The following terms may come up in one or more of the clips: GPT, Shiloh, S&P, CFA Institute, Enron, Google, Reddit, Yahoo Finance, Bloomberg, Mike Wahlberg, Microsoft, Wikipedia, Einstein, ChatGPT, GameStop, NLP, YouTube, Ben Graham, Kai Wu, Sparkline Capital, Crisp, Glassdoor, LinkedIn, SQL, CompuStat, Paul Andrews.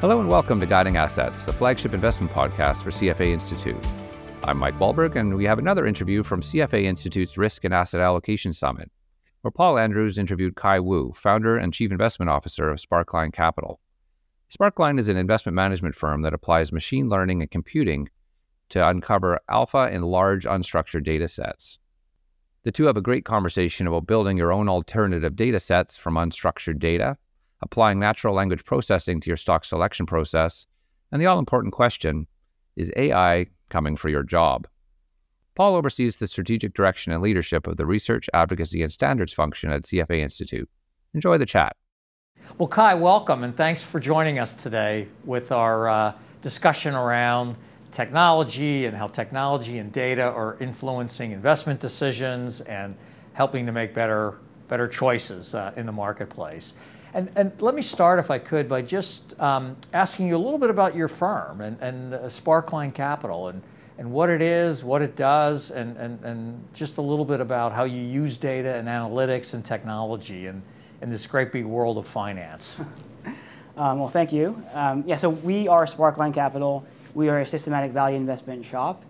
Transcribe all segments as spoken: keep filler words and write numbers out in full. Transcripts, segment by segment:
Hello and welcome to Guiding Assets, the flagship investment podcast for C F A Institute. I'm Mike Wahlberg, and we have another interview from C F A Institute's Risk and Asset Allocation Summit, where Paul Andrews interviewed Kai Wu, founder and chief investment officer of Sparkline Capital. Sparkline is an investment management firm that applies machine learning and computing to uncover alpha in large unstructured data sets. The two have a great conversation about building your own alternative data sets from unstructured data, applying natural language processing to your stock selection process, and the all-important question, is A I coming for your job? Paul oversees the strategic direction and leadership of the Research, Advocacy, and Standards function at C F A Institute. Enjoy the chat. Well, Kai, welcome, and thanks for joining us today with our uh, discussion around technology and how technology and data are influencing investment decisions and helping to make better, better choices uh, in the marketplace. And, and let me start, if I could, by just um, asking you a little bit about your firm and, and uh, Sparkline Capital and, and what it is, what it does, and, and, and just a little bit about how you use data and analytics and technology in, in this great big world of finance. Um, well, thank you. Um, yeah, so we are Sparkline Capital. We are a systematic value investment shop.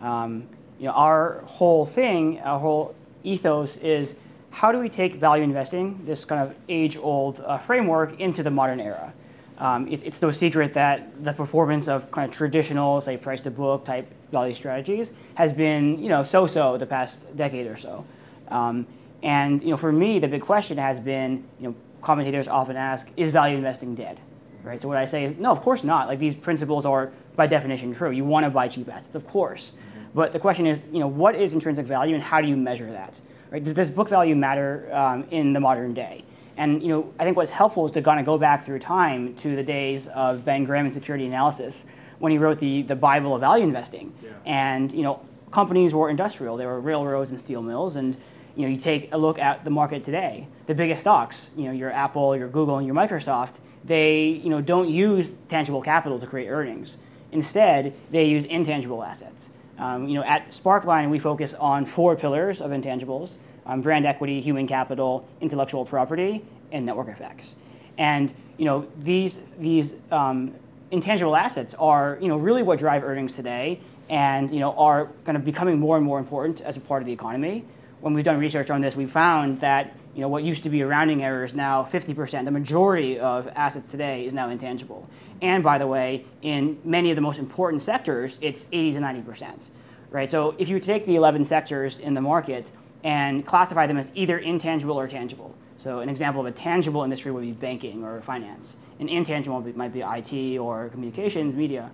Um, you know, our whole thing, our whole ethos is, how do we take value investing, this kind of age-old uh, framework, into the modern era? Um, it, it's no secret that the performance of kind of traditional, say, price-to-book type value strategies has been, you know, so-so the past decade or so. Um, and you know, for me, the big question has been, you know, commentators often ask, is value investing dead? Right. So what I say is, no, of course not. Like, these principles are by definition true. You want to buy cheap assets, of course. Mm-hmm. But the question is, you know, what is intrinsic value, and how do you measure that? Right? Does, does book value matter um, in the modern day? And you know, I think what's helpful is to kind of go back through time to the days of Ben Graham and security analysis, when he wrote the, the Bible of value investing. Yeah. And you know, companies were industrial; they were railroads and steel mills. And you know, you take a look at the market today. The biggest stocks, you know, your Apple, your Google, and your Microsoft, they you know don't use tangible capital to create earnings. Instead, they use intangible assets. Um, you know, at Sparkline, we focus on four pillars of intangibles: um, brand equity, human capital, intellectual property, and network effects. And you know, these these um, intangible assets are you know really what drive earnings today, and you know are kind of becoming more and more important as a part of the economy. When we've done research on this, we found that you know what used to be a rounding error is now fifty percent. The majority of assets today is now intangible. And by the way, in many of the most important sectors, it's eighty to ninety percent, right? So if you take the eleven sectors in the market and classify them as either intangible or tangible. So an example of a tangible industry would be banking or finance. An intangible might be I T or communications, media.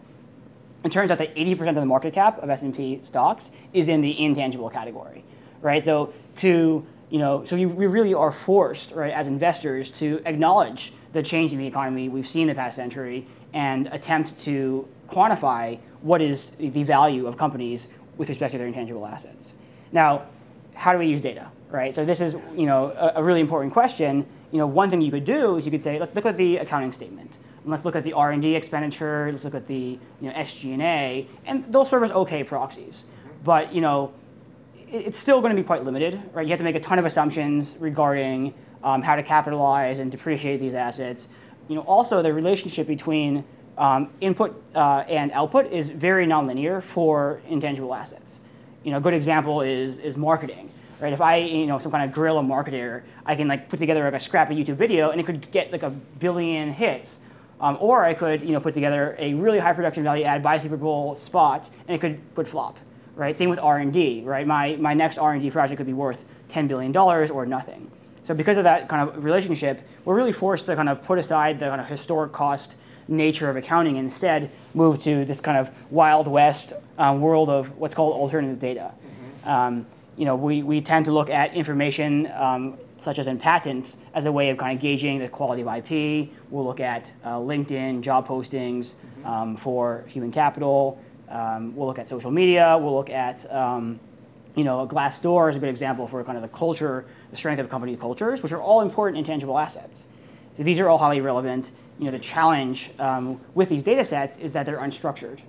It turns out that eighty percent of the market cap of S and P stocks is in the intangible category, right? So to You know, so we really are forced, right, as investors, to acknowledge the change in the economy we've seen in the past century and attempt to quantify what is the value of companies with respect to their intangible assets. Now, how do we use data, right? So this is, you know, a, a really important question. You know, one thing you could do is you could say, let's look at the accounting statement. And let's look at the R and D expenditure. Let's look at the, you know, S G and A. And they'll serve as okay proxies. But, you know, it's still going to be quite limited, right? You have to make a ton of assumptions regarding um, how to capitalize and depreciate these assets. You know, also the relationship between um, input uh, and output is very nonlinear for intangible assets. You know, a good example is is marketing, right? If I, you know, some kind of guerrilla marketer, I can like put together like a scrappy YouTube video and it could get like a billion hits, um, or I could, you know, put together a really high production value ad by Super Bowl spot and it could would flop. Right? Same with R and D, right? My my next R and D project could be worth ten billion dollars or nothing. So because of that kind of relationship, we're really forced to kind of put aside the kind of historic cost nature of accounting and instead move to this kind of wild west um, world of what's called alternative data. Mm-hmm. Um, you know, we, we tend to look at information um, such as in patents, as a way of kind of gauging the quality of I P. We'll look at uh, LinkedIn, job postings mm-hmm. um, for human capital. Um, we'll look at social media. We'll look at, um, you know, Glassdoor is a good example for kind of the culture, the strength of company cultures, which are all important intangible assets. So these are all highly relevant. You know, the challenge um, with these data sets is that they're unstructured.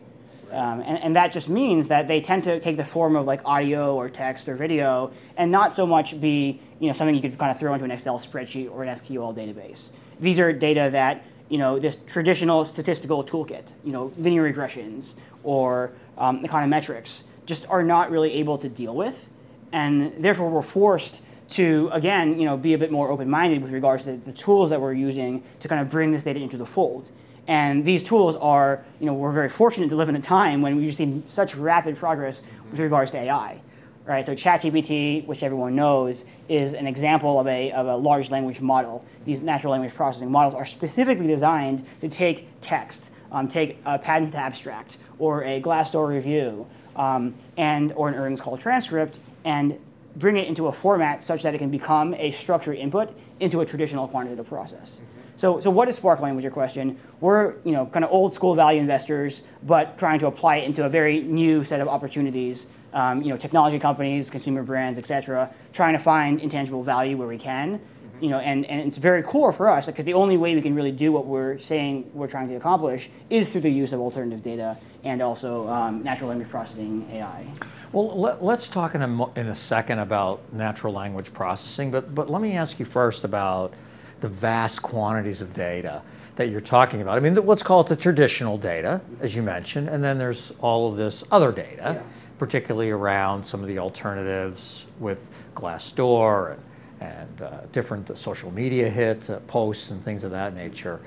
Um, and, and that just means that they tend to take the form of like audio or text or video, and not so much be, you know, something you could kind of throw into an Excel spreadsheet or an S Q L database. These are data that, you know, this traditional statistical toolkit, you know, linear regressions or um, econometrics, just are not really able to deal with. And therefore, we're forced to, again, you know, be a bit more open-minded with regards to the, the tools that we're using to kind of bring this data into the fold. And these tools are, you know, we're very fortunate to live in a time when we've seen such rapid progress with regards to A I, right? So ChatGPT, which everyone knows, is an example of a, of a large language model. These natural language processing models are specifically designed to take text, um, take a patent abstract or a Glassdoor review um, and or an earnings call transcript, and bring it into a format such that it can become a structured input into a traditional quantitative process. Mm-hmm. So, so what is Sparkline was your question. We're, you know, kind of old school value investors, but trying to apply it into a very new set of opportunities. Um, you know, technology companies, consumer brands, et cetera, trying to find intangible value where we can. Mm-hmm. You know, and, and it's very core for us because the only way we can really do what we're saying we're trying to accomplish is through the use of alternative data and also um, natural language processing A I. Well, let, let's talk in a, in a second about natural language processing, but but let me ask you first about the vast quantities of data that you're talking about. I mean, let's call it the traditional data, as you mentioned, and then there's all of this other data, yeah. particularly around some of the alternatives with Glassdoor and, and uh, different social media hits, uh, posts, and things of that nature.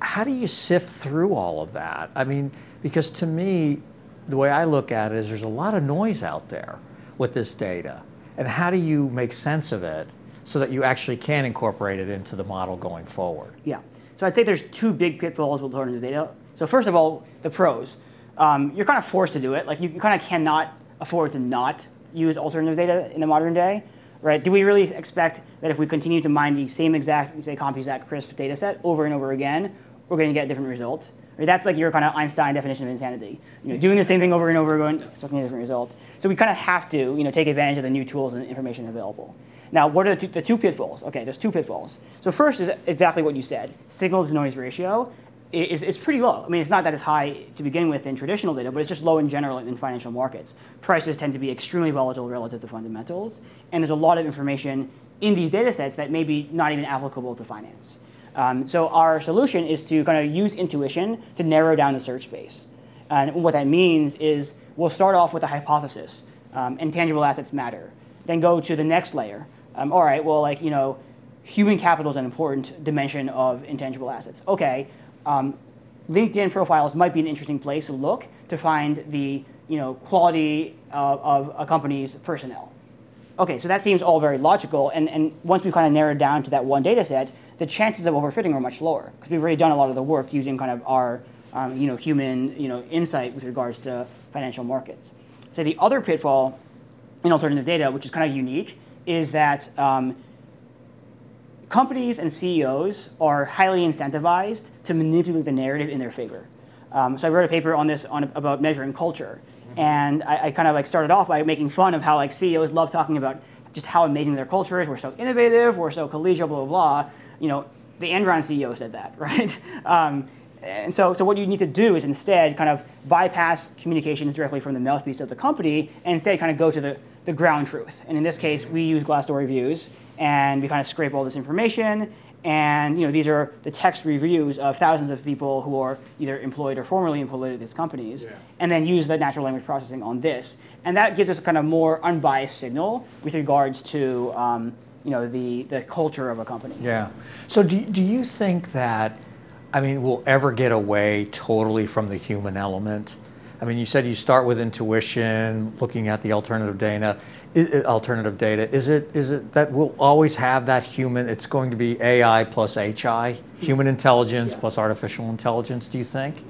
How do you sift through all of that? I mean, because to me, the way I look at it is there's a lot of noise out there with this data, and how do you make sense of it so that you actually can incorporate it into the model going forward? Yeah, so I'd say there's two big pitfalls with alternative data. So first of all, the pros. Um, you're kind of forced to do it. Like you, you kind of cannot afford to not use alternative data in the modern day, right? Do we really expect that if we continue to mine the same exact, say, CompuStat Crisp data set over and over again, we're gonna get a different result? Right? That's like your kind of Einstein definition of insanity. You know, doing the same thing over and over again, expecting a different result. So we kind of have to, you know, take advantage of the new tools and information available. Now, what are the two, the two pitfalls? Okay, there's two pitfalls. So first is exactly what you said. Signal-to-noise ratio is, is pretty low. I mean, it's not that it's high to begin with in traditional data, but it's just low in general in financial markets. Prices tend to be extremely volatile relative to fundamentals, and there's a lot of information in these data sets that may be not even applicable to finance. Um, so our solution is to kind of use intuition to narrow down the search space. And what that means is we'll start off with a hypothesis, um, intangible assets matter, then go to the next layer. Um, all right, well, like, you know, human capital is an important dimension of intangible assets. Okay, um, LinkedIn profiles might be an interesting place to look to find the, you know, quality of, of a company's personnel. Okay, so that seems all very logical, and, and once we kind of narrowed down to that one data set, the chances of overfitting are much lower because we've already done a lot of the work using kind of our, um, you know, human, you know, insight with regards to financial markets. So the other pitfall in alternative data, which is kind of unique, is that um, companies and C E Os are highly incentivized to manipulate the narrative in their favor. Um, so I wrote a paper on this on about measuring culture, mm-hmm. and I, I kind of like started off by making fun of how like C E Os love talking about just how amazing their culture is. We're so innovative, we're so collegial, blah blah blah. You know, the Enron C E O said that, right? Um, And so, so what you need to do is instead kind of bypass communications directly from the mouthpiece of the company and instead kind of go to the, the ground truth. And in this case, we use Glassdoor reviews, and we kind of scrape all this information. And, you know, these are the text reviews of thousands of people who are either employed or formerly employed at these companies, yeah. and then use the natural language processing on this. And that gives us a kind of more unbiased signal with regards to, um, you know, the, the culture of a company. Yeah. So do, do you think that, I mean, we'll ever get away totally from the human element? I mean, you said you start with intuition, looking at the alternative data. Is, alternative data is it is it that we'll always have that human? It's going to be A I plus H I, human intelligence yeah. plus artificial intelligence. Do you think?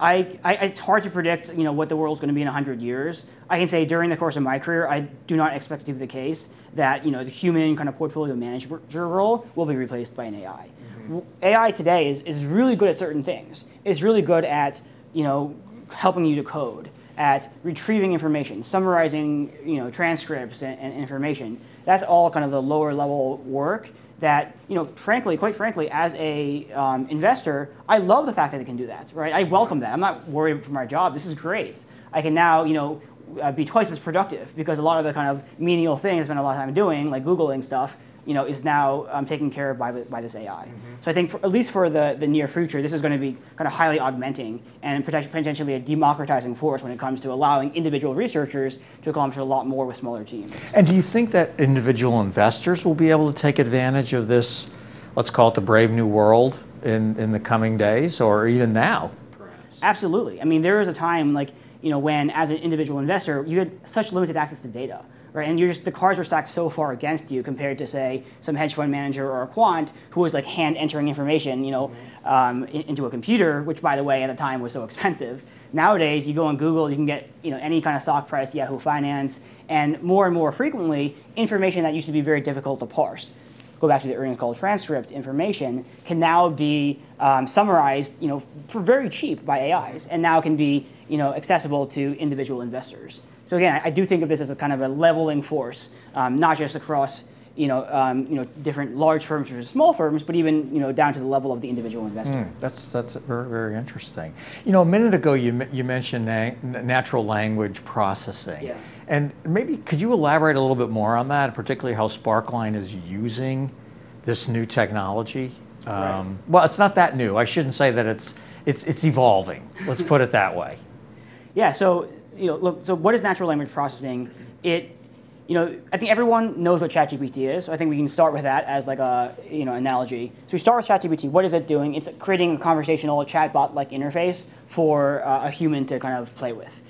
I, I it's hard to predict, you know, what the world's going to be in one hundred years. I can say during the course of my career, I do not expect it to be the case that, you know, the human kind of portfolio manager role will be replaced by an A I. Mm-hmm. A I today is, is really good at certain things. It's really good at, you know, helping you to code, at retrieving information, summarizing, you know, transcripts and, and information. That's all kind of the lower level work that, you know, frankly, quite frankly, as a um, investor, I love the fact that it can do that, right? I welcome that. I'm not worried for my job. This is great. I can now, you know, uh, be twice as productive because a lot of the kind of menial thing I spend a lot of time doing, like Googling stuff, you know, is now um, taken care of by, by this A I. Mm-hmm. So I think, for, at least for the, the near future, this is going to be kind of highly augmenting and potentially a democratizing force when it comes to allowing individual researchers to accomplish a lot more with smaller teams. And do you think that individual investors will be able to take advantage of this, let's call it the brave new world, in, in the coming days or even now? Perhaps. Absolutely. I mean, there is a time, like, you know, when as an individual investor, you had such limited access to data. Right, and you're just, the cards were stacked so far against you compared to, say, some hedge fund manager or a quant who was like hand entering information, you know, um, in, into a computer, which, by the way, at the time was so expensive. Nowadays, you go on Google, you can get, you know, any kind of stock price, Yahoo Finance, and more and more frequently, information that used to be very difficult to parse. Go back to the earnings call transcript information can now be um, summarized, you know, for very cheap by A Is, and now can be, you know, accessible to individual investors. So again, I do think of this as a kind of a leveling force, um, not just across, you know, um, you know, different large firms versus small firms, but even, you know, down to the level of the individual investor. Mm, that's that's very, very interesting. You know, a minute ago you you mentioned na- natural language processing, yeah. And maybe could you elaborate a little bit more on that, particularly how Sparkline is using this new technology? Um, right. Well, it's not that new. I shouldn't say that it's it's it's evolving. Let's put it that way. Yeah. So. You know, look. So, what is natural language processing? It, you know, I think everyone knows what ChatGPT is. So I think we can start with that as like a, you know, analogy. So we start with ChatGPT. What is it doing? It's creating a conversational chatbot-like interface for uh, a human to kind of play with.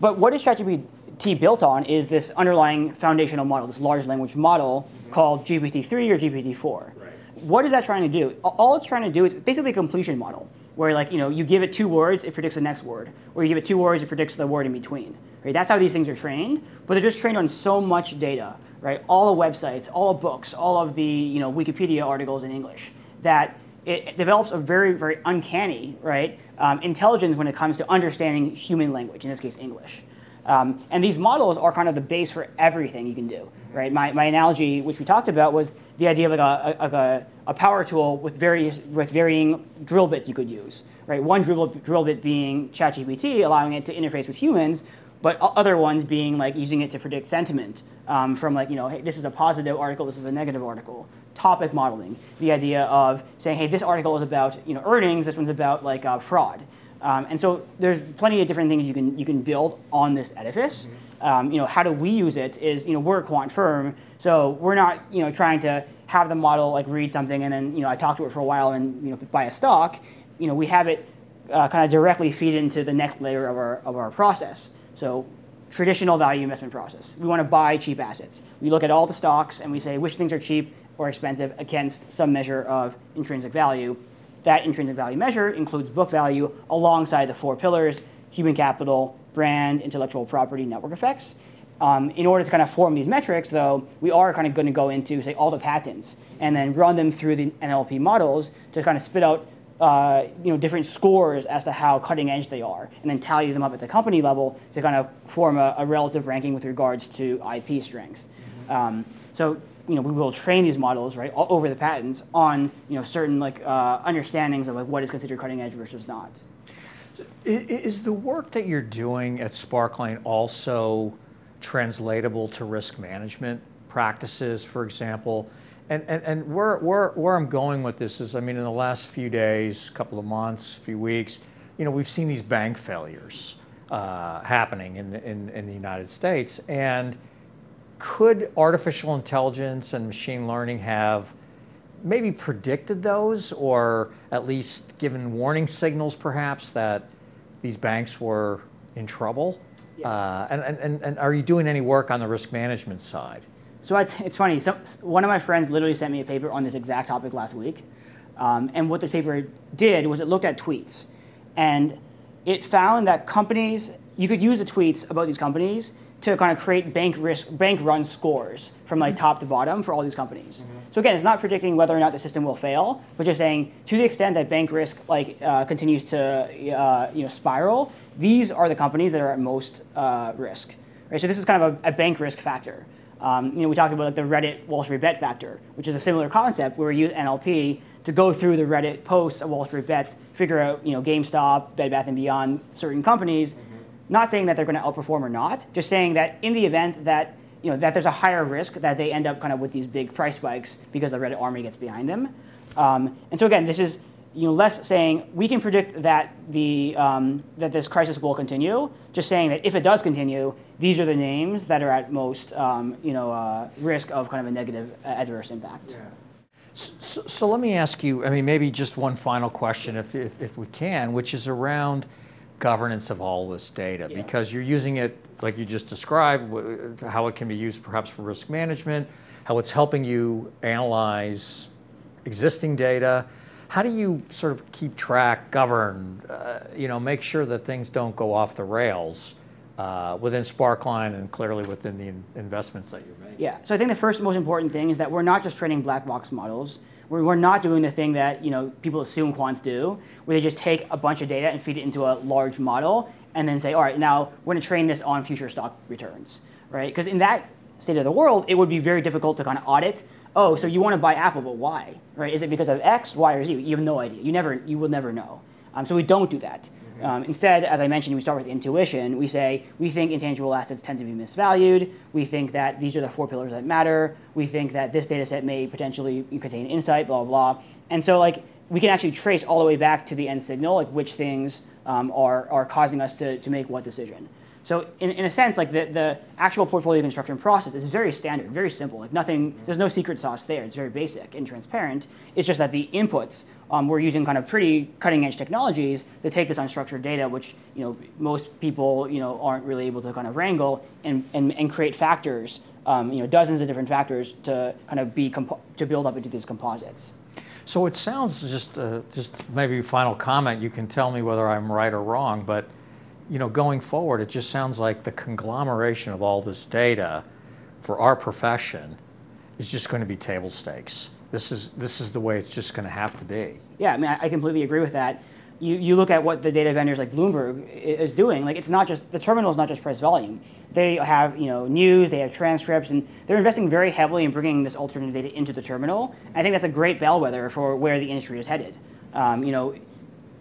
But what is ChatGPT built on is this underlying foundational model, this large language model mm-hmm. called G P T three or G P T four. Right. What is that trying to do? All it's trying to do is basically a completion model, where, like, you know, you give it two words, it predicts the next word, or you give it two words, it predicts the word in between. Right? That's how these things are trained, but they're just trained on so much data, right? All the websites, all the books, all of the, you know, Wikipedia articles in English, that it develops a very, very uncanny, right, um, intelligence when it comes to understanding human language, in this case, English. Um, and these models are kind of the base for everything you can do, right? My my analogy, which we talked about, was the idea of like a, a, a, a power tool with various with varying drill bits you could use, right? One drill drill bit being ChatGPT, allowing it to interface with humans, but other ones being like using it to predict sentiment um, from like, you know, hey, this is a positive article, this is a negative article. Topic modeling, the idea of saying, hey, this article is about, you know, earnings, this one's about like uh, fraud. Um, and so there's plenty of different things you can you can build on this edifice. Mm-hmm. Um, you know, how do we use it is, you know, we're a quant firm, so we're not, you know, trying to have the model like read something and then, you know, I talk to it for a while and, you know, buy a stock. You know, we have it uh, kind of directly feed into the next layer of our of our process. So traditional value investment process. We want to buy cheap assets. We look at all the stocks and we say which things are cheap or expensive against some measure of intrinsic value. That intrinsic value measure includes book value alongside the four pillars: human capital, brand, intellectual property, network effects. Um, in order to kind of form these metrics, though, we are kind of going to go into, say, all the patents and then run them through the N L P models to kind of spit out uh, you know, different scores as to how cutting edge they are, and then tally them up at the company level to kind of form a, a relative ranking with regards to I P strength. Um, so. You know, we will train these models, right, all over the patents on, you know, certain like uh, understandings of like what is considered cutting edge versus not. Is the work that you're doing at Sparkline also translatable to risk management practices, for example? And and, and where where where I'm going with this is, I mean, in the last few days, couple of months, few weeks, you know, we've seen these bank failures uh, happening in the, in in the United States, and could artificial intelligence and machine learning have maybe predicted those, or at least given warning signals, perhaps, that these banks were in trouble? Yeah. Uh, and, and, and are you doing any work on the risk management side? So I t- it's funny. So one of my friends literally sent me a paper on this exact topic last week. Um, and what the paper did was it looked at tweets. And it found that companies, you could use the tweets about these companies to kind of create bank risk, bank run scores from like mm-hmm. top to bottom for all these companies. Mm-hmm. So again, it's not predicting whether or not the system will fail, but just saying to the extent that bank risk like uh, continues to uh, you know spiral, these are the companies that are at most uh, risk. Right. So this is kind of a, a bank risk factor. Um, you know, we talked about like the Reddit Wall Street Bet factor, which is a similar concept where we use N L P to go through the Reddit posts of Wall Street bets, figure out you know GameStop, Bed Bath and Beyond, certain companies. Mm-hmm. Not saying that they're going to outperform or not, just saying that in the event that you know that there's a higher risk that they end up kind of with these big price spikes because the Reddit army gets behind them. Um, and so again, this is you know less saying we can predict that the um, that this crisis will continue, just saying that if it does continue, these are the names that are at most um, you know uh, risk of kind of a negative uh, adverse impact. Yeah. So, so let me ask you, I mean, maybe just one final question, if if, if we can, which is around governance of all this data, yeah. because you're using it, like you just described, how it can be used perhaps for risk management, how it's helping you analyze existing data. How do you sort of keep track, govern, uh, you know, make sure that things don't go off the rails uh, within Sparkline and clearly within the in- investments that you're making? Yeah, so I think the first most important thing is that we're not just training black box models. We're not doing the thing that you know people assume quants do, where they just take a bunch of data and feed it into a large model, and then say, all right, now we're going to train this on future stock returns, right? Because in that state of the world, it would be very difficult to kind of audit. Oh, so you want to buy Apple, but why? Right? Is it because of X, Y, or Z? You have no idea. You never, you will never know. Um, so we don't do that. Mm-hmm. Um, instead, as I mentioned, we start with intuition. We say we think intangible assets tend to be misvalued. We think that these are the four pillars that matter. We think that this data set may potentially contain insight, blah, blah. And so like we can actually trace all the way back to the end signal, like which things um, are, are causing us to, to make what decision. So in, in a sense, like the, the actual portfolio construction process is very standard, very simple. Like nothing, there's no secret sauce there. It's very basic and transparent. It's just that the inputs, um, we're using kind of pretty cutting edge technologies to take this unstructured data, which you know most people you know aren't really able to kind of wrangle and and, and create factors, um, you know dozens of different factors to kind of be compo- to build up into these composites. So it sounds just uh, just maybe final comment. You can tell me whether I'm right or wrong, but. You know, going forward, it just sounds like the conglomeration of all this data for our profession is just going to be table stakes. This is this is the way it's just going to have to be. Yeah, I mean, I completely agree with that. You you look at what the data vendors like Bloomberg is doing. Like, it's not just the terminal is not just price volume. They have you know news, they have transcripts, and they're investing very heavily in bringing this alternative data into the terminal. I think that's a great bellwether for where the industry is headed. Um, you know.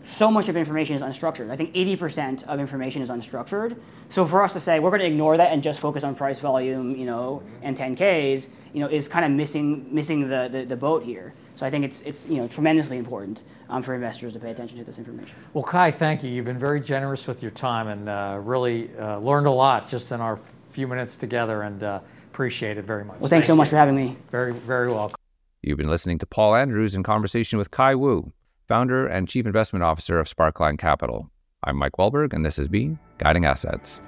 So much of information is unstructured. I think eighty percent of information is unstructured. So for us to say we're going to ignore that and just focus on price volume, you know, and ten Ks, you know, is kind of missing missing the, the, the boat here. So I think it's it's you know tremendously important um, for investors to pay attention to this information. Well, Kai, thank you. You've been very generous with your time and uh, really uh, learned a lot just in our few minutes together, and uh, appreciate it very much. Well, thanks thank so you. much for having me. Very, very welcome. You've been listening to Paul Andrews in conversation with Kai Wu, founder and chief investment officer of Sparkline Capital. I'm Mike Wahlberg, and this has been Guiding Assets.